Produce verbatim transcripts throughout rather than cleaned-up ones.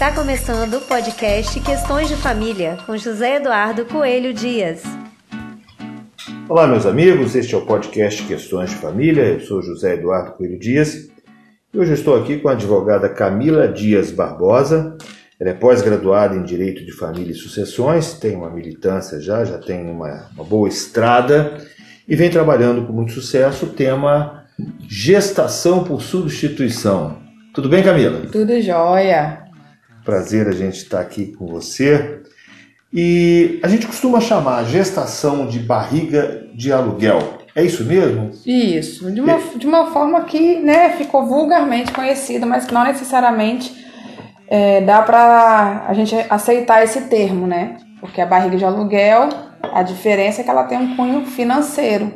Está começando o podcast Questões de Família, com José Eduardo Coelho Dias. Olá, meus amigos, este é o podcast Questões de Família, eu sou José Eduardo Coelho Dias e hoje estou aqui com a advogada Camila Dias Barbosa. Ela é pós-graduada em Direito de Família e Sucessões, tem uma militância já, já tem uma, uma boa estrada e vem trabalhando com muito sucesso o tema gestação por substituição. Tudo bem, Camila? Tudo jóia. Prazer a gente estar aqui com você. E a gente costuma chamar gestação de barriga de aluguel. É isso mesmo? Isso. De uma, é. de uma forma que, né, ficou vulgarmente conhecida, mas que não necessariamente é, dá para a gente aceitar esse termo, né? Porque a barriga de aluguel, a diferença é que ela tem um cunho financeiro.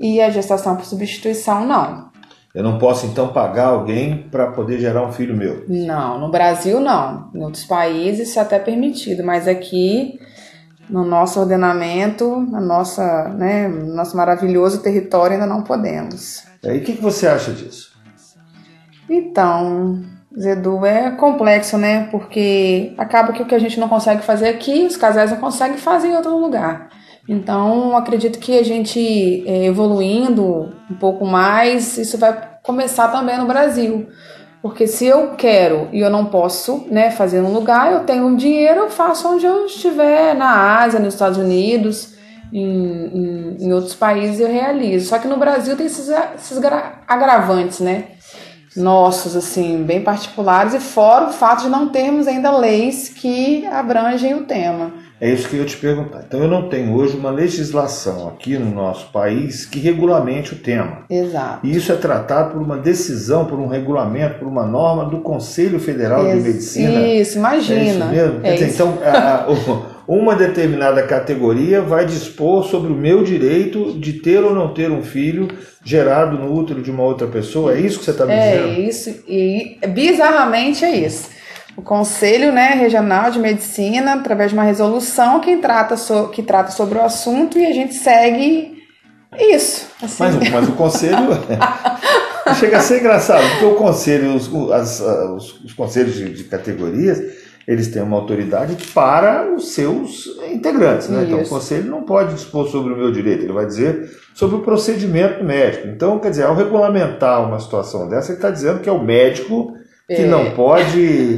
E a gestação por substituição, não. Eu não posso, então, pagar alguém para poder gerar um filho meu? Não, no Brasil não. Em outros países isso é até permitido, mas aqui, no nosso ordenamento, na nossa, né, no nosso maravilhoso território, ainda não podemos. E o que, que você acha disso? Então, Zedu, é complexo, né? Porque acaba que o que a gente não consegue fazer aqui, os casais não conseguem fazer em outro lugar. Então, acredito que a gente evoluindo um pouco mais, isso vai começar também no Brasil. Porque se eu quero e eu não posso, né, fazer num lugar, eu tenho um dinheiro, eu faço onde eu estiver, na Ásia, nos Estados Unidos, em, em, em outros países eu realizo. Só que no Brasil tem esses, esses agravantes, né, nossos, assim, bem particulares, e fora o fato de não termos ainda leis que abrangem o tema. É isso que eu ia te perguntar. Então, eu não tenho hoje uma legislação aqui no nosso país que regulamente o tema. Exato. E isso é tratado por uma decisão, por um regulamento, por uma norma do Conselho Federal Ex- de Medicina. Isso, imagina. É isso mesmo? É isso. Então, a, uma determinada categoria vai dispor sobre o meu direito de ter ou não ter um filho gerado no útero de uma outra pessoa. É isso que você está me dizendo? É isso. E bizarramente é isso. O Conselho, né, Regional de Medicina, através de uma resolução, quem trata so, que trata sobre o assunto e a gente segue isso. Assim. Mas, mas o Conselho chega a ser engraçado, porque o Conselho, os, as, os, os conselhos de, de categorias, eles têm uma autoridade para os seus integrantes, né? Então o Conselho não pode dispor sobre o meu direito, ele vai dizer sobre o procedimento médico. Então, quer dizer, ao regulamentar uma situação dessa, ele está dizendo que é o médico que não pode.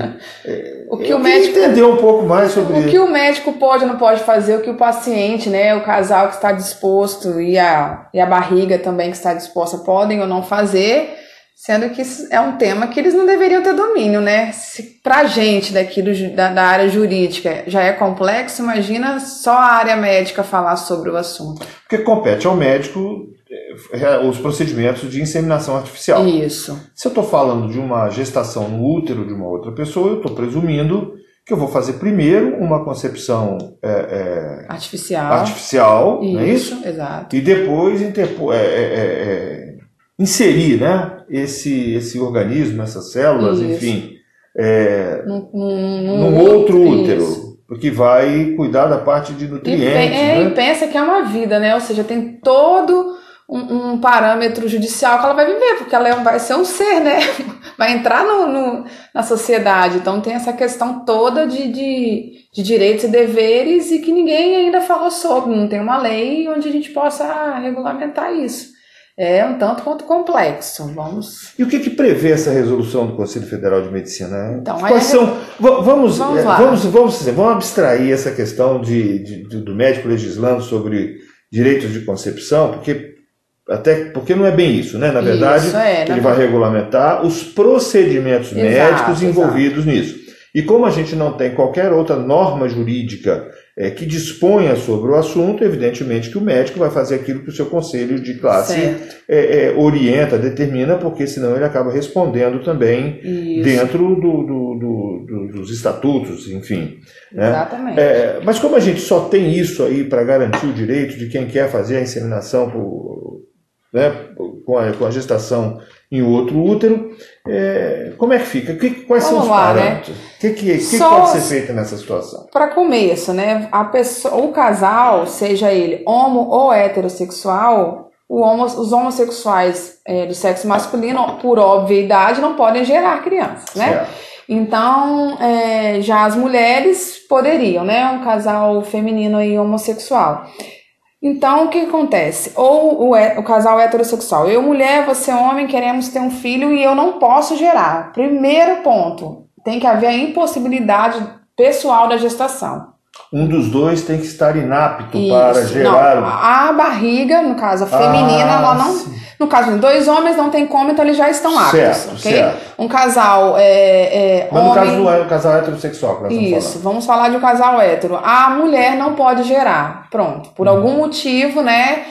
O que o médico entender um pouco mais sobre o que o médico pode ou não pode fazer, o que o paciente, né, o casal que está disposto e a, e a barriga também que está disposta podem ou não fazer, sendo que é um tema que eles não deveriam ter domínio, né? Se pra gente daqui do, da, da área jurídica já é complexo, imagina só a área médica falar sobre o assunto. Porque compete ao médico os procedimentos de inseminação artificial. Isso. Se eu estou falando de uma gestação no útero de uma outra pessoa, eu estou presumindo que eu vou fazer primeiro uma concepção é, é, artificial, artificial isso, não é isso? Exato. E depois interpo, é, é, é, inserir, né, esse, esse organismo, essas células, isso. enfim, é, num, num, num outro útero. Isso. Porque vai cuidar da parte de nutrientes. E, é, né? E pensa que é uma vida, né? Ou seja, tem todo um, um parâmetro judicial que ela vai viver, porque ela é, vai ser um ser, né? Vai entrar no, no, na sociedade. Então tem essa questão toda de, de, de direitos e deveres e que ninguém ainda falou sobre. Não tem uma lei onde a gente possa regulamentar isso. É um tanto quanto complexo. Vamos. E o que, que prevê essa resolução do Conselho Federal de Medicina? Então, Quais é... são... Vamos, vamos, vamos, vamos, vamos abstrair essa questão de, de, do médico legislando sobre direitos de concepção, porque, até, porque não é bem isso, né? Na verdade, isso é, ele na vai verdade. regulamentar os procedimentos exato, médicos envolvidos exato. nisso. E como a gente não tem qualquer outra norma jurídica É, que disponha sobre o assunto, evidentemente que o médico vai fazer aquilo que o seu conselho de classe é, é, orienta, determina, porque senão ele acaba respondendo também isso. dentro do, do, do, do, dos estatutos, enfim. Né? Exatamente. É, mas como a gente só tem isso aí para garantir o direito de quem quer fazer a inseminação por, né, com, a, com a gestação em outro útero, é, como é que fica? Que, quais Vamos são os lá, parâmetros? O né? que, que, que pode ser feito nessa situação? Para começo, né, a pessoa, o casal, seja ele homo ou heterossexual, o homo, os homossexuais é, do sexo masculino, por obviedade, não podem gerar crianças, né? Certo. Então, é, já as mulheres poderiam, né? Um casal feminino e homossexual. Então, o que acontece? Ou o, o casal heterossexual. Eu, mulher, você, homem, queremos ter um filho e eu não posso gerar. Primeiro ponto, tem que haver a impossibilidade pessoal da gestação. Um dos dois tem que estar inapto. Isso, para gerar. Não, a barriga, no caso, a feminina, ah, ela não... Sim. No caso de dois homens, não tem como, então eles já estão aptos. Certo, okay? Certo. Um casal é, é, Mas homem... Mas no caso do casal heterossexual, que nós vamos falar. Isso, vamos falar de um casal hétero. A mulher não pode gerar, pronto. Por uhum. algum motivo, né?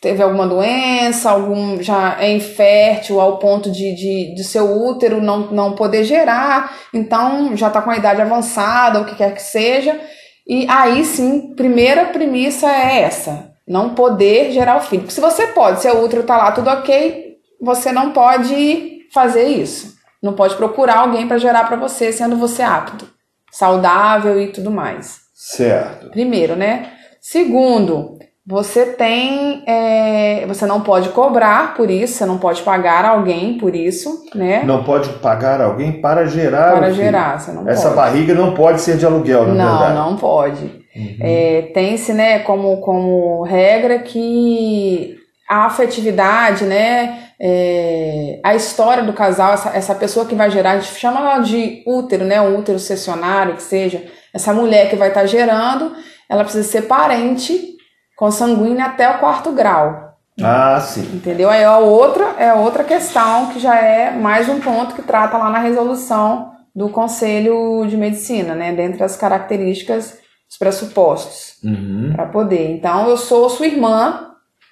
Teve alguma doença, algum já é infértil ao ponto de, de, de seu útero não, não poder gerar. Então, já está com a idade avançada, o que quer que seja. E aí sim, primeira premissa é essa. Não poder gerar o filho. Porque se você pode, se o útero tá lá tudo ok, você não pode fazer isso. Não pode procurar alguém para gerar para você, sendo você apto, saudável e tudo mais. Certo. Primeiro, né? Segundo, você tem... É, você não pode cobrar por isso, você não pode pagar alguém por isso, né? Não pode pagar alguém para gerar Para gerar, você não pode. Essa barriga não pode ser de aluguel, na verdade. Não, não pode. Uhum. É, tem-se, né, como, como regra que a afetividade, né, é, a história do casal, essa, essa pessoa que vai gerar, a gente chama ela de útero, né, um útero cessionário, que seja, essa mulher que vai estar gerando, ela precisa ser parente consanguínea até o quarto grau. Ah, sim. Entendeu? Aí é outra, é outra questão que já é mais um ponto que trata lá na resolução do Conselho de Medicina, né, dentre as características, os pressupostos, uhum. para poder. Então, eu sou sua irmã,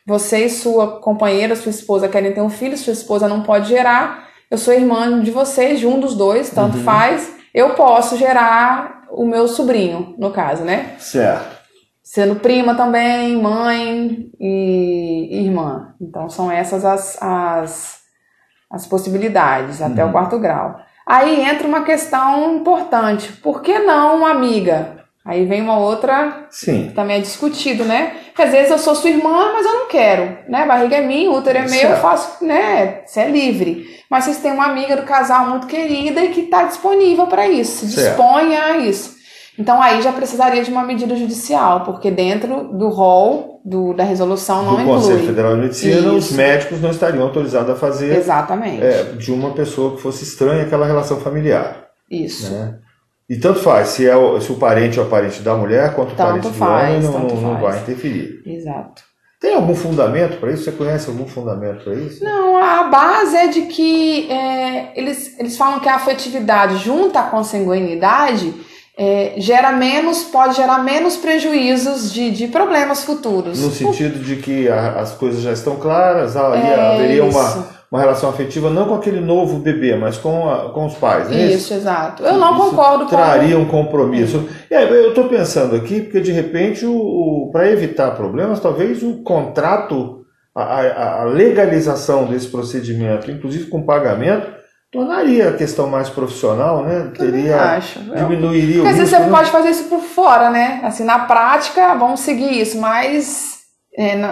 você e sua companheira, sua esposa querem ter um filho, sua esposa não pode gerar, eu sou irmã de vocês, de um dos dois, tanto uhum. faz, eu posso gerar o meu sobrinho, no caso, né? Certo. Sendo prima também, mãe e irmã. Então, são essas as, as, as possibilidades, uhum. até o quarto grau. Aí entra uma questão importante, por que não uma amiga? Aí vem uma outra, sim. que também é discutido, né? Porque às vezes eu sou sua irmã, mas eu não quero, né? A barriga é minha, o útero é meu, certo. Eu faço, né? Você é livre. Mas vocês têm uma amiga do casal muito querida e que está disponível para isso, se dispõe a isso. Então aí já precisaria de uma medida judicial, porque dentro do rol do, da resolução não do inclui. O Conselho Federal de Medicina, isso. os médicos não estariam autorizados a fazer exatamente. É, de uma pessoa que fosse estranha aquela relação familiar. Isso. Né? E tanto faz, se, é o, se o parente é o parente da mulher, quanto o parente do homem, não, não vai interferir. Exato. Tem algum fundamento para isso? Você conhece algum fundamento para isso? Não, a base é de que é, eles, eles falam que a afetividade junto à consanguinidade é, gera menos, pode gerar menos prejuízos de, de problemas futuros. No sentido de que a, as coisas já estão claras, ali é, haveria isso. uma... uma relação afetiva, não com aquele novo bebê, mas com, a, com os pais, né? Isso, isso, exato. Eu não isso concordo traria com... traria um compromisso. Hum. E aí, eu estou pensando aqui, porque de repente, o, o, para evitar problemas, talvez o contrato, a, a legalização desse procedimento, inclusive com pagamento, tornaria a questão mais profissional, né? Teria, acho. Diminuiria eu... o risco. Às vezes você né? pode fazer isso por fora, né? Assim, na prática, vamos seguir isso, mas...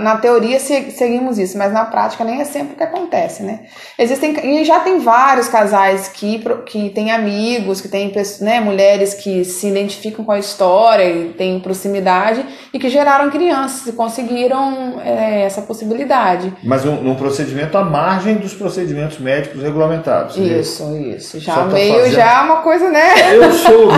Na teoria seguimos isso, mas na prática nem é sempre o que acontece, né? Existem, e já tem vários casais que, que têm amigos, que têm né, mulheres que se identificam com a história e têm proximidade e que geraram crianças e conseguiram é, essa possibilidade. Mas um, um procedimento à margem dos procedimentos médicos regulamentados. Isso, né? isso. Já tá meio, fazendo... já é uma coisa, né? Eu soube,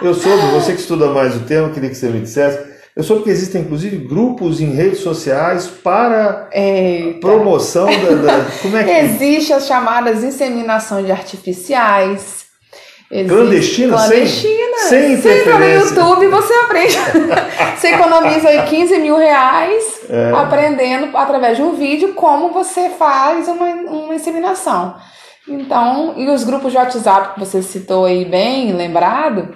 eu soube, você que estuda mais o tema, queria que você me dissesse. Eu soube que existem, inclusive, grupos em redes sociais para Eita. promoção da... da... Como é que... Existem as chamadas inseminação de artificiais. Clandestina? Clandestina. Sem, sem interferência. Você entra no YouTube e você aprende. Você economiza aí quinze mil reais é. aprendendo, através de um vídeo, como você faz uma, uma inseminação. Então, e os grupos de WhatsApp que você citou aí bem, lembrado...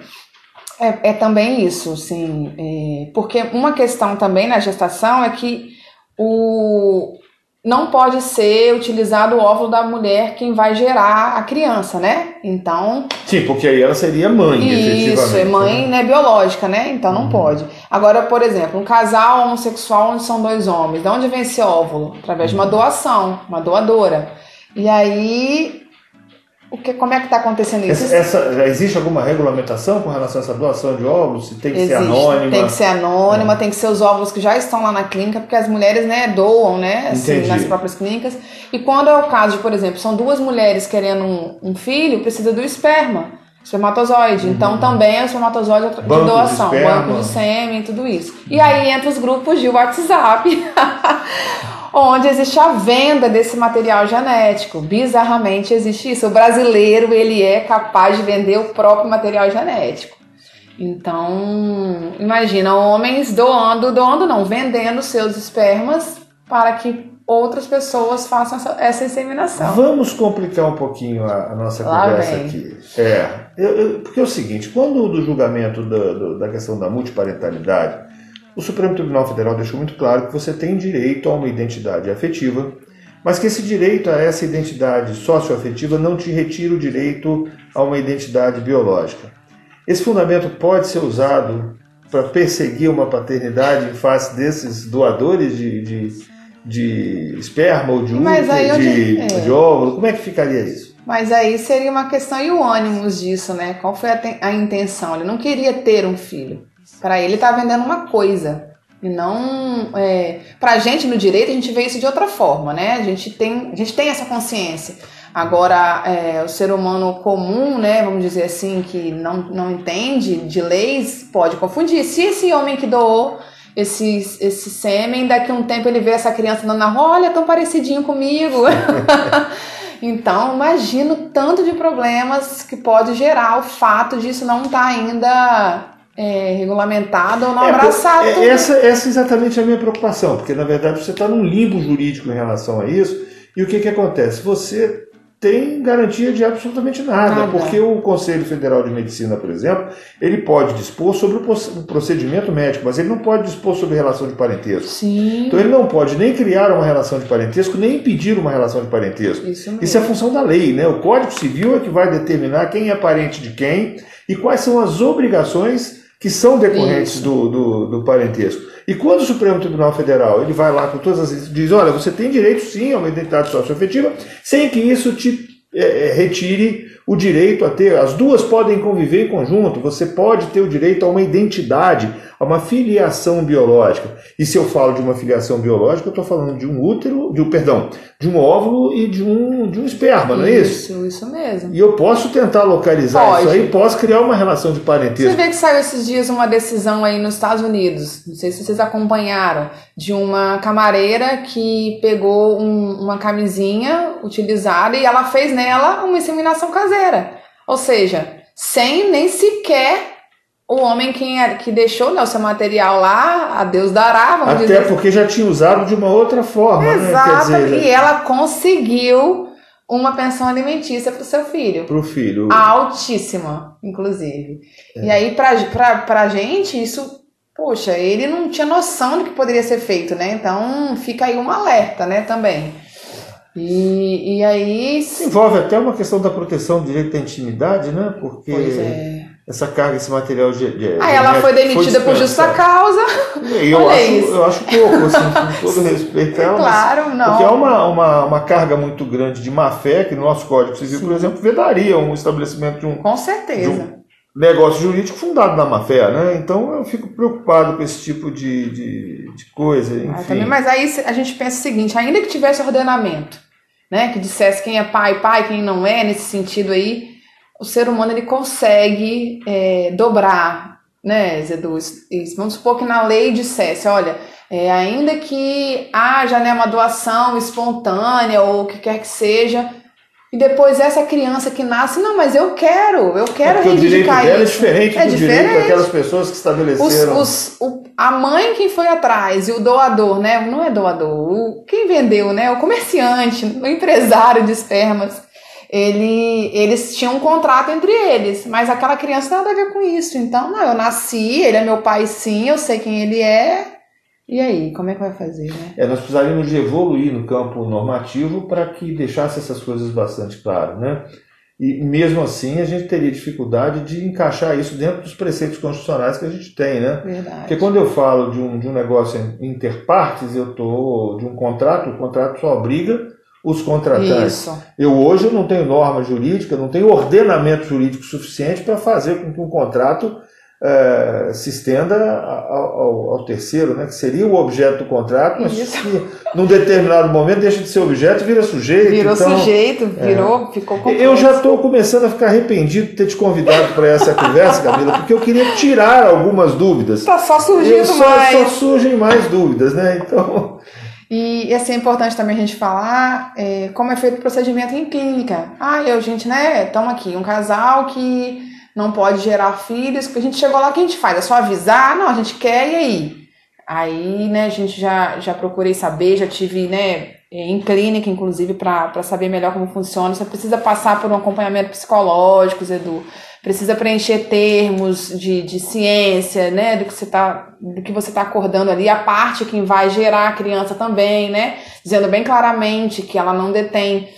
É, é também isso, sim, é, porque uma questão também na gestação é que o, não pode ser utilizado o óvulo da mulher quem vai gerar a criança, né? Então... Sim, porque aí ela seria mãe, efetivamente. Isso, é mãe né? Né, biológica, né? Então não uhum. pode. Agora, por exemplo, um casal homossexual onde são dois homens, de onde vem esse óvulo? Através uhum. de uma doação, uma doadora. E aí... O que, como é que está acontecendo isso? Essa, essa, existe alguma regulamentação com relação a essa doação de óvulos? Se tem que existe, ser anônima? Tem que ser anônima, é. tem que ser os óvulos que já estão lá na clínica, porque as mulheres, né, doam, né, assim, nas próprias clínicas. E quando é o caso de, por exemplo, são duas mulheres querendo um, um filho, precisa do esperma, espermatozoide. Uhum. Então também é o espermatozoide de banco doação, de banco de sêmen, tudo isso. Uhum. E aí entra os grupos de WhatsApp... onde existe a venda desse material genético. Bizarramente existe isso. O brasileiro, ele é capaz de vender o próprio material genético. Então, imagina homens doando, doando não, vendendo seus espermas para que outras pessoas façam essa, essa inseminação. Vamos complicar um pouquinho a, a nossa Lá conversa vem. aqui. É, eu, eu, porque é o seguinte, quando do julgamento do, do, da questão da multiparentalidade, o Supremo Tribunal Federal deixou muito claro que você tem direito a uma identidade afetiva, mas que esse direito a essa identidade socioafetiva não te retira o direito a uma identidade biológica. Esse fundamento pode ser usado para perseguir uma paternidade em face desses doadores de, de, de esperma ou de, útero, de, é. de óvulo? Como é que ficaria isso? Mas aí seria uma questão e o ônibus disso, né? Qual foi a, a intenção? Ele não queria ter um filho. Para ele tá vendendo uma coisa e não é, para a gente no direito a gente vê isso de outra forma, né? A gente tem a gente tem essa consciência. Agora é, o ser humano comum, né? Vamos dizer assim que não não entende de leis pode confundir. Se esse homem que doou esse esse sêmen daqui a um tempo ele vê essa criança andando na rua, olha tão parecidinho comigo. Então, imagino tanto de problemas que pode gerar o fato disso não estar tá ainda É, regulamentado ou não é, abraçado. É, essa, essa é exatamente a minha preocupação, porque na verdade você está num limbo jurídico em relação a isso, e o que, que acontece? Você tem garantia de absolutamente nada, nada, porque o Conselho Federal de Medicina, por exemplo, ele pode dispor sobre o procedimento médico, mas ele não pode dispor sobre relação de parentesco. Sim. Então ele não pode nem criar uma relação de parentesco, nem impedir uma relação de parentesco. Isso, isso é função da lei, né? O Código Civil é que vai determinar quem é parente de quem e quais são as obrigações que são decorrentes do, do, do parentesco. E quando o Supremo Tribunal Federal ele vai lá com todas as... diz, olha, você tem direito sim a uma identidade socioafetiva, sem que isso te é, retire o direito a ter... As duas podem conviver em conjunto, você pode ter o direito a uma identidade, a uma filiação biológica. E se eu falo de uma filiação biológica, eu estou falando de um útero, de um, perdão, de um óvulo e de um, de um esperma, não é isso? Isso, isso mesmo. E eu posso tentar localizar pode. isso aí, posso criar uma relação de parentesco. Você vê que saiu esses dias uma decisão aí nos Estados Unidos, não sei se vocês acompanharam, de uma camareira que pegou um, uma camisinha utilizada e ela fez nela uma inseminação caseira. Ou seja, sem nem sequer... O homem que, que deixou né, o seu material lá, a Deus dará, vamos Até dizer. Até porque já tinha usado de uma outra forma. Exato, né? Quer dizer, e já... ela conseguiu uma pensão alimentícia para o seu filho. Para o filho. Altíssima, inclusive. É. E aí, para a gente, isso, poxa, ele não tinha noção do que poderia ser feito, né? Então, fica aí um alerta, né, também. E, e aí... Envolve até uma questão da proteção do direito à intimidade, né? Porque... Pois é. Essa carga, esse material... De, de, ah, ela de, foi demitida foi por justa causa. E eu, acho, eu acho pouco, assim, com todo respeito a ela. Claro, não. Porque é uma, uma, uma carga muito grande de má-fé que no nosso Código Civil, Sim. por exemplo, vedaria um estabelecimento de um... Com certeza. De um negócio jurídico fundado na má-fé, né? Então, eu fico preocupado com esse tipo de, de, de coisa, enfim. Ah, também, mas aí a gente pensa o seguinte, ainda que tivesse ordenamento, né? Que dissesse quem é pai, pai, quem não é, nesse sentido aí... O ser humano ele consegue é, dobrar, né, Zedu? Vamos supor que na lei dissesse, olha, é, ainda que haja né, uma doação espontânea ou o que quer que seja, e depois essa criança que nasce, não, mas eu quero, eu quero é reivindicar isso. O direito dela é diferente é do diferente. direito daquelas pessoas que estabeleceram. Os, os, o, a mãe que foi atrás e o doador, né? Não é doador, o, quem vendeu, né? O comerciante, o empresário de espermas. Ele, eles tinham um contrato entre eles, mas aquela criança nada a ver com isso. Então, não, eu nasci, ele é meu pai sim, eu sei quem ele é. E aí, como é que vai fazer, né? É, nós precisaríamos de evoluir no campo normativo para que deixasse essas coisas bastante claras, né? E mesmo assim, a gente teria dificuldade de encaixar isso dentro dos preceitos constitucionais que a gente tem, né? Verdade. Porque quando eu falo de um, de um negócio interpartes, eu tô de um contrato, o contrato só obriga os contratantes. Isso. Eu hoje eu não tenho norma jurídica, não tenho ordenamento jurídico suficiente para fazer com que um contrato é, se estenda ao, ao terceiro, né? Que seria o objeto do contrato, mas isso. que num determinado momento deixa de ser objeto e vira sujeito. Virou então, sujeito, virou, é. ficou complexo. Eu já estou começando a ficar arrependido de ter te convidado para essa conversa, Camila, porque eu queria tirar algumas dúvidas. Está só surgindo só, mais. Só surgem mais dúvidas, né? Então... E, assim, é importante também a gente falar é, como é feito o procedimento em clínica. Ah, eu, gente, né, estamos aqui, um casal que não pode gerar filhos, porque a gente chegou lá, o que a gente faz? É só avisar? Não, a gente quer, e aí? Aí, né, a gente já, já procurei saber, já tive, né, em clínica, inclusive, para saber melhor como funciona. Você precisa passar por um acompanhamento psicológico, Edu. Precisa preencher termos de, de ciência, né, do que você tá, do que você tá acordando ali, a parte que vai gerar a criança também, né, dizendo bem claramente que ela não detém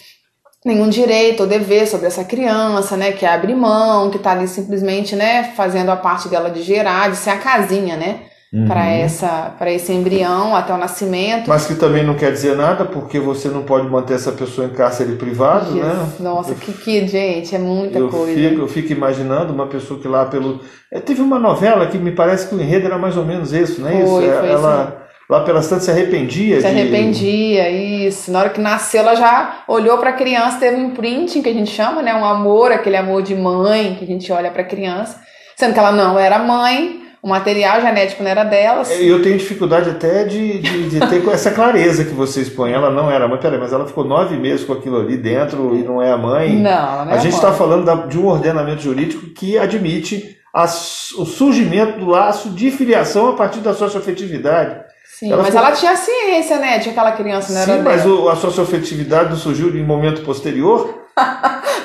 nenhum direito ou dever sobre essa criança, né, que abre mão, que tá ali simplesmente, né, fazendo a parte dela de gerar, de ser a casinha, né, uhum. para essa, para esse embrião até o nascimento. Mas que também não quer dizer nada, porque você não pode manter essa pessoa em cárcere privado, yes. né? Nossa, eu, que, que, gente, é muita eu coisa. Fico, eu fico imaginando uma pessoa que lá pelo... É, teve uma novela que me parece que o enredo era mais ou menos isso, não é foi, isso? Foi ela isso. Lá pelas tantas se arrependia. Se de... arrependia, isso. Na hora que nasceu, ela já olhou para a criança, teve um imprinting, que a gente chama, né? Um amor, aquele amor de mãe, que a gente olha para a criança, sendo que ela não era mãe. O material genético não era delas. Eu tenho dificuldade até de, de, de ter essa clareza que você expõe. Ela não era mãe, peraí, mas ela ficou nove meses com aquilo ali dentro e não é a mãe. Não, ela não é a, a gente está falando da, de um ordenamento jurídico que admite a, o surgimento do laço de filiação a partir da socioafetividade. Sim, ela mas ficou... ela tinha ciência, né? Tinha aquela criança, não era Sim, mas o, a socioafetividade não surgiu em momento posterior?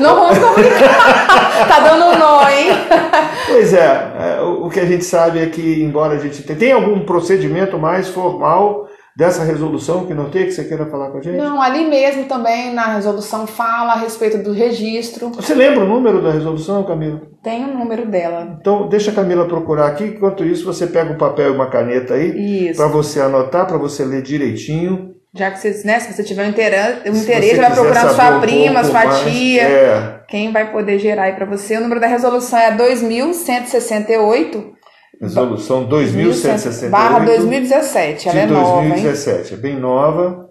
Não vamos complicar, tá dando um nó, hein? Pois é, o que a gente sabe é que, embora a gente tenha... Tem algum procedimento mais formal dessa resolução que não tem, que você queira falar com a gente? Não, ali mesmo também na resolução fala a respeito do registro. Você lembra o número da resolução, Camila? Tem o número dela. Então deixa a Camila procurar aqui, enquanto isso você pega um papel e uma caneta aí, para você anotar, para você ler direitinho. Já que vocês, né, se você tiver um interesse, um interesse vai procurando sua prima, um sua mais, tia, é. quem vai poder gerar aí para você. O número da resolução é dois mil cento e sessenta e oito. Resolução dois mil cento e sessenta e oito. Barra dois mil e dezessete, ela é nova, hein? dois mil e dezessete, é bem nova.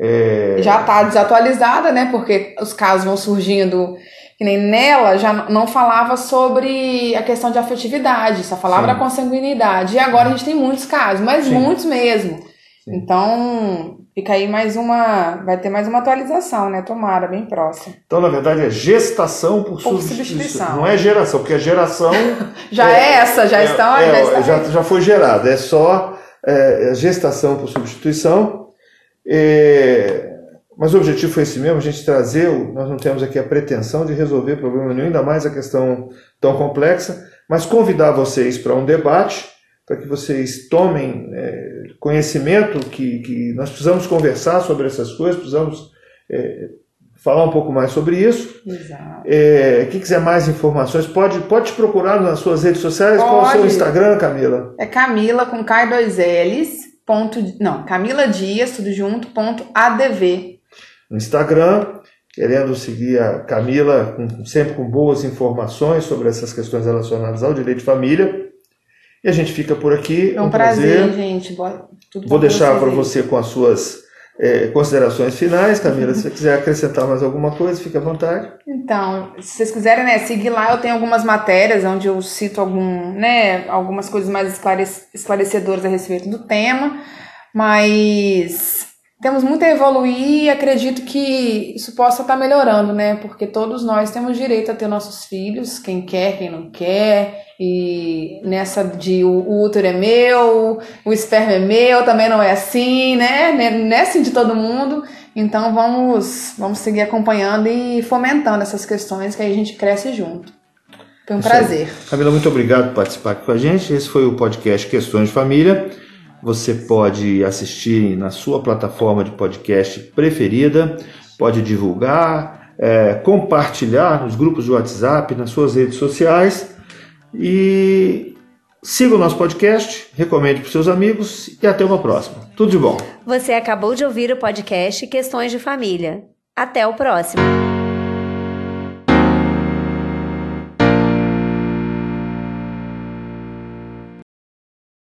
É... Já está desatualizada, né, porque os casos vão surgindo... Que nem nela já não falava sobre a questão de afetividade, só falava Sim. da consanguinidade. E agora a gente tem muitos casos, mas Sim. muitos mesmo. Sim. Então... Fica aí mais uma... Vai ter mais uma atualização, né? Tomara, bem próxima. Então, na verdade, é gestação por, por substituição. substituição. Não é geração, porque a geração... já é, é essa, já é, estão... É, já, está já, já foi gerada. É só é, gestação por substituição. É, mas o objetivo foi esse mesmo, a gente trazer... Nós não temos aqui a pretensão de resolver problema nenhum, ainda mais a questão tão complexa, mas convidar vocês para um debate, para que vocês tomem... É, conhecimento que, que nós precisamos conversar sobre essas coisas, precisamos é, falar um pouco mais sobre isso. Exato. É, quem quiser mais informações, pode, pode procurar nas suas redes sociais. Pode. Qual é o seu Instagram, Camila? É Camila com K dois L's. Ponto, não, Camila Dias, tudo junto, ponto A D V. No Instagram, querendo seguir a Camila, com, sempre com boas informações sobre essas questões relacionadas ao direito de família. E a gente fica por aqui. É um, um prazer, prazer, gente. Boa, tudo Vou deixar para você com as suas é, considerações finais, Camila. Se você quiser acrescentar mais alguma coisa, fica à vontade. Então, se vocês quiserem, né, seguir lá, eu tenho algumas matérias onde eu cito algum, né, algumas coisas mais esclarec- esclarecedoras a respeito do tema. Mas temos muito a evoluir e acredito que isso possa estar melhorando, né? Porque todos nós temos direito a ter nossos filhos, quem quer, quem não quer. E nessa de o útero é meu, o esperma é meu, também não é assim, né? Não é assim de todo mundo. Então vamos, vamos seguir acompanhando e fomentando essas questões que aí a gente cresce junto. Foi um prazer. Camila, muito obrigado por participar aqui com a gente. Esse foi o podcast Questões de Família. Você pode assistir na sua plataforma de podcast preferida, pode divulgar, é, compartilhar nos grupos de WhatsApp, nas suas redes sociais. E Siga o nosso podcast, recomende para os seus amigos e até uma próxima. Tudo de bom. Você acabou de ouvir o podcast Questões de Família. Até o próximo.